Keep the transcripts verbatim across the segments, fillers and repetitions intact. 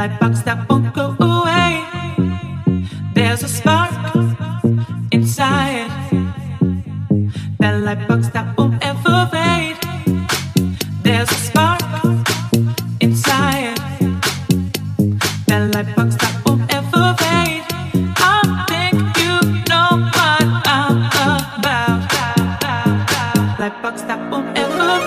lightbox that won't go away. There's a spark inside that lightbox that won't ever fade. There's a spark inside that lightbox that won't ever fade. I think you know what I'm about. Lightbox that won't ever fade.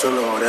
faccio onore.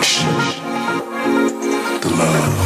connection, the love.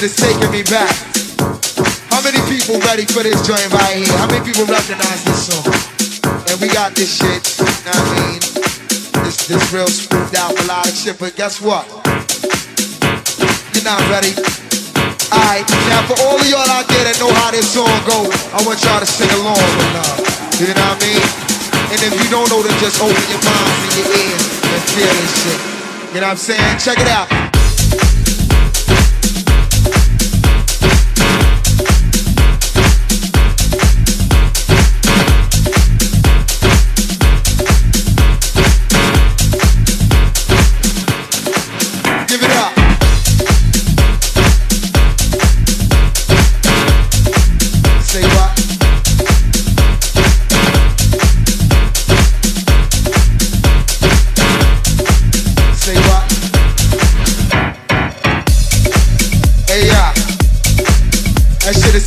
shit is taking me back. How many people ready for this joint right here? How many people recognize this song? And we got this shit, you know what I mean? This, this real spooked out melodic shit, but guess what? You're not ready. Alright, now for all of y'all out there that know how this song goes, I want y'all to sing along with love. You know what I mean? And if you don't know, then just open your minds and your ears and feel this shit. You know what I'm saying? Check it out.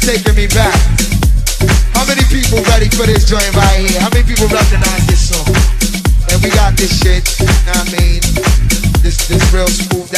Taking me back. How many people ready for this joint right here? How many people recognize this song? And we got this shit, you know what I mean? This this real spoofed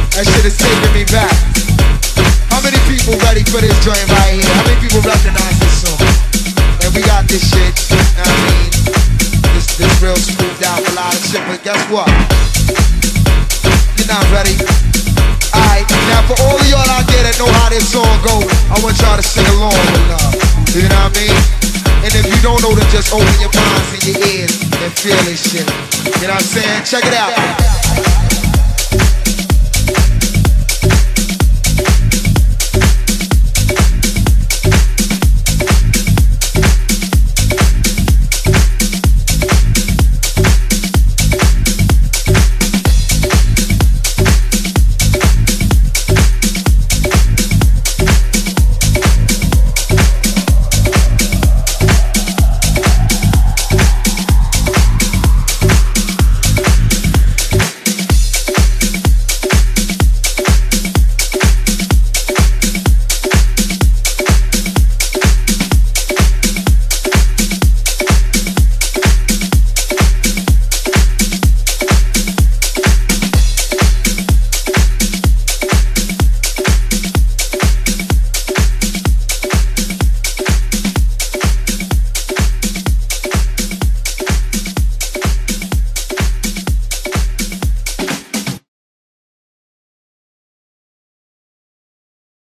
That shit is taking me back. How many people ready for this joint right here? How many people recognize this song? And we got this shit, you know what I mean? This, this real spoofed out melodic shit, but guess what? You're not ready. Alright, now for all of y'all out there that know how this song goes, I want y'all to sing along with love. You know what I mean? And if you don't know, then just open your minds and your ears and feel this shit. You know what I'm saying? Check it out. Check it out. Just open your minds and your ears and feel this shit. You know what I'm saying? Check it out.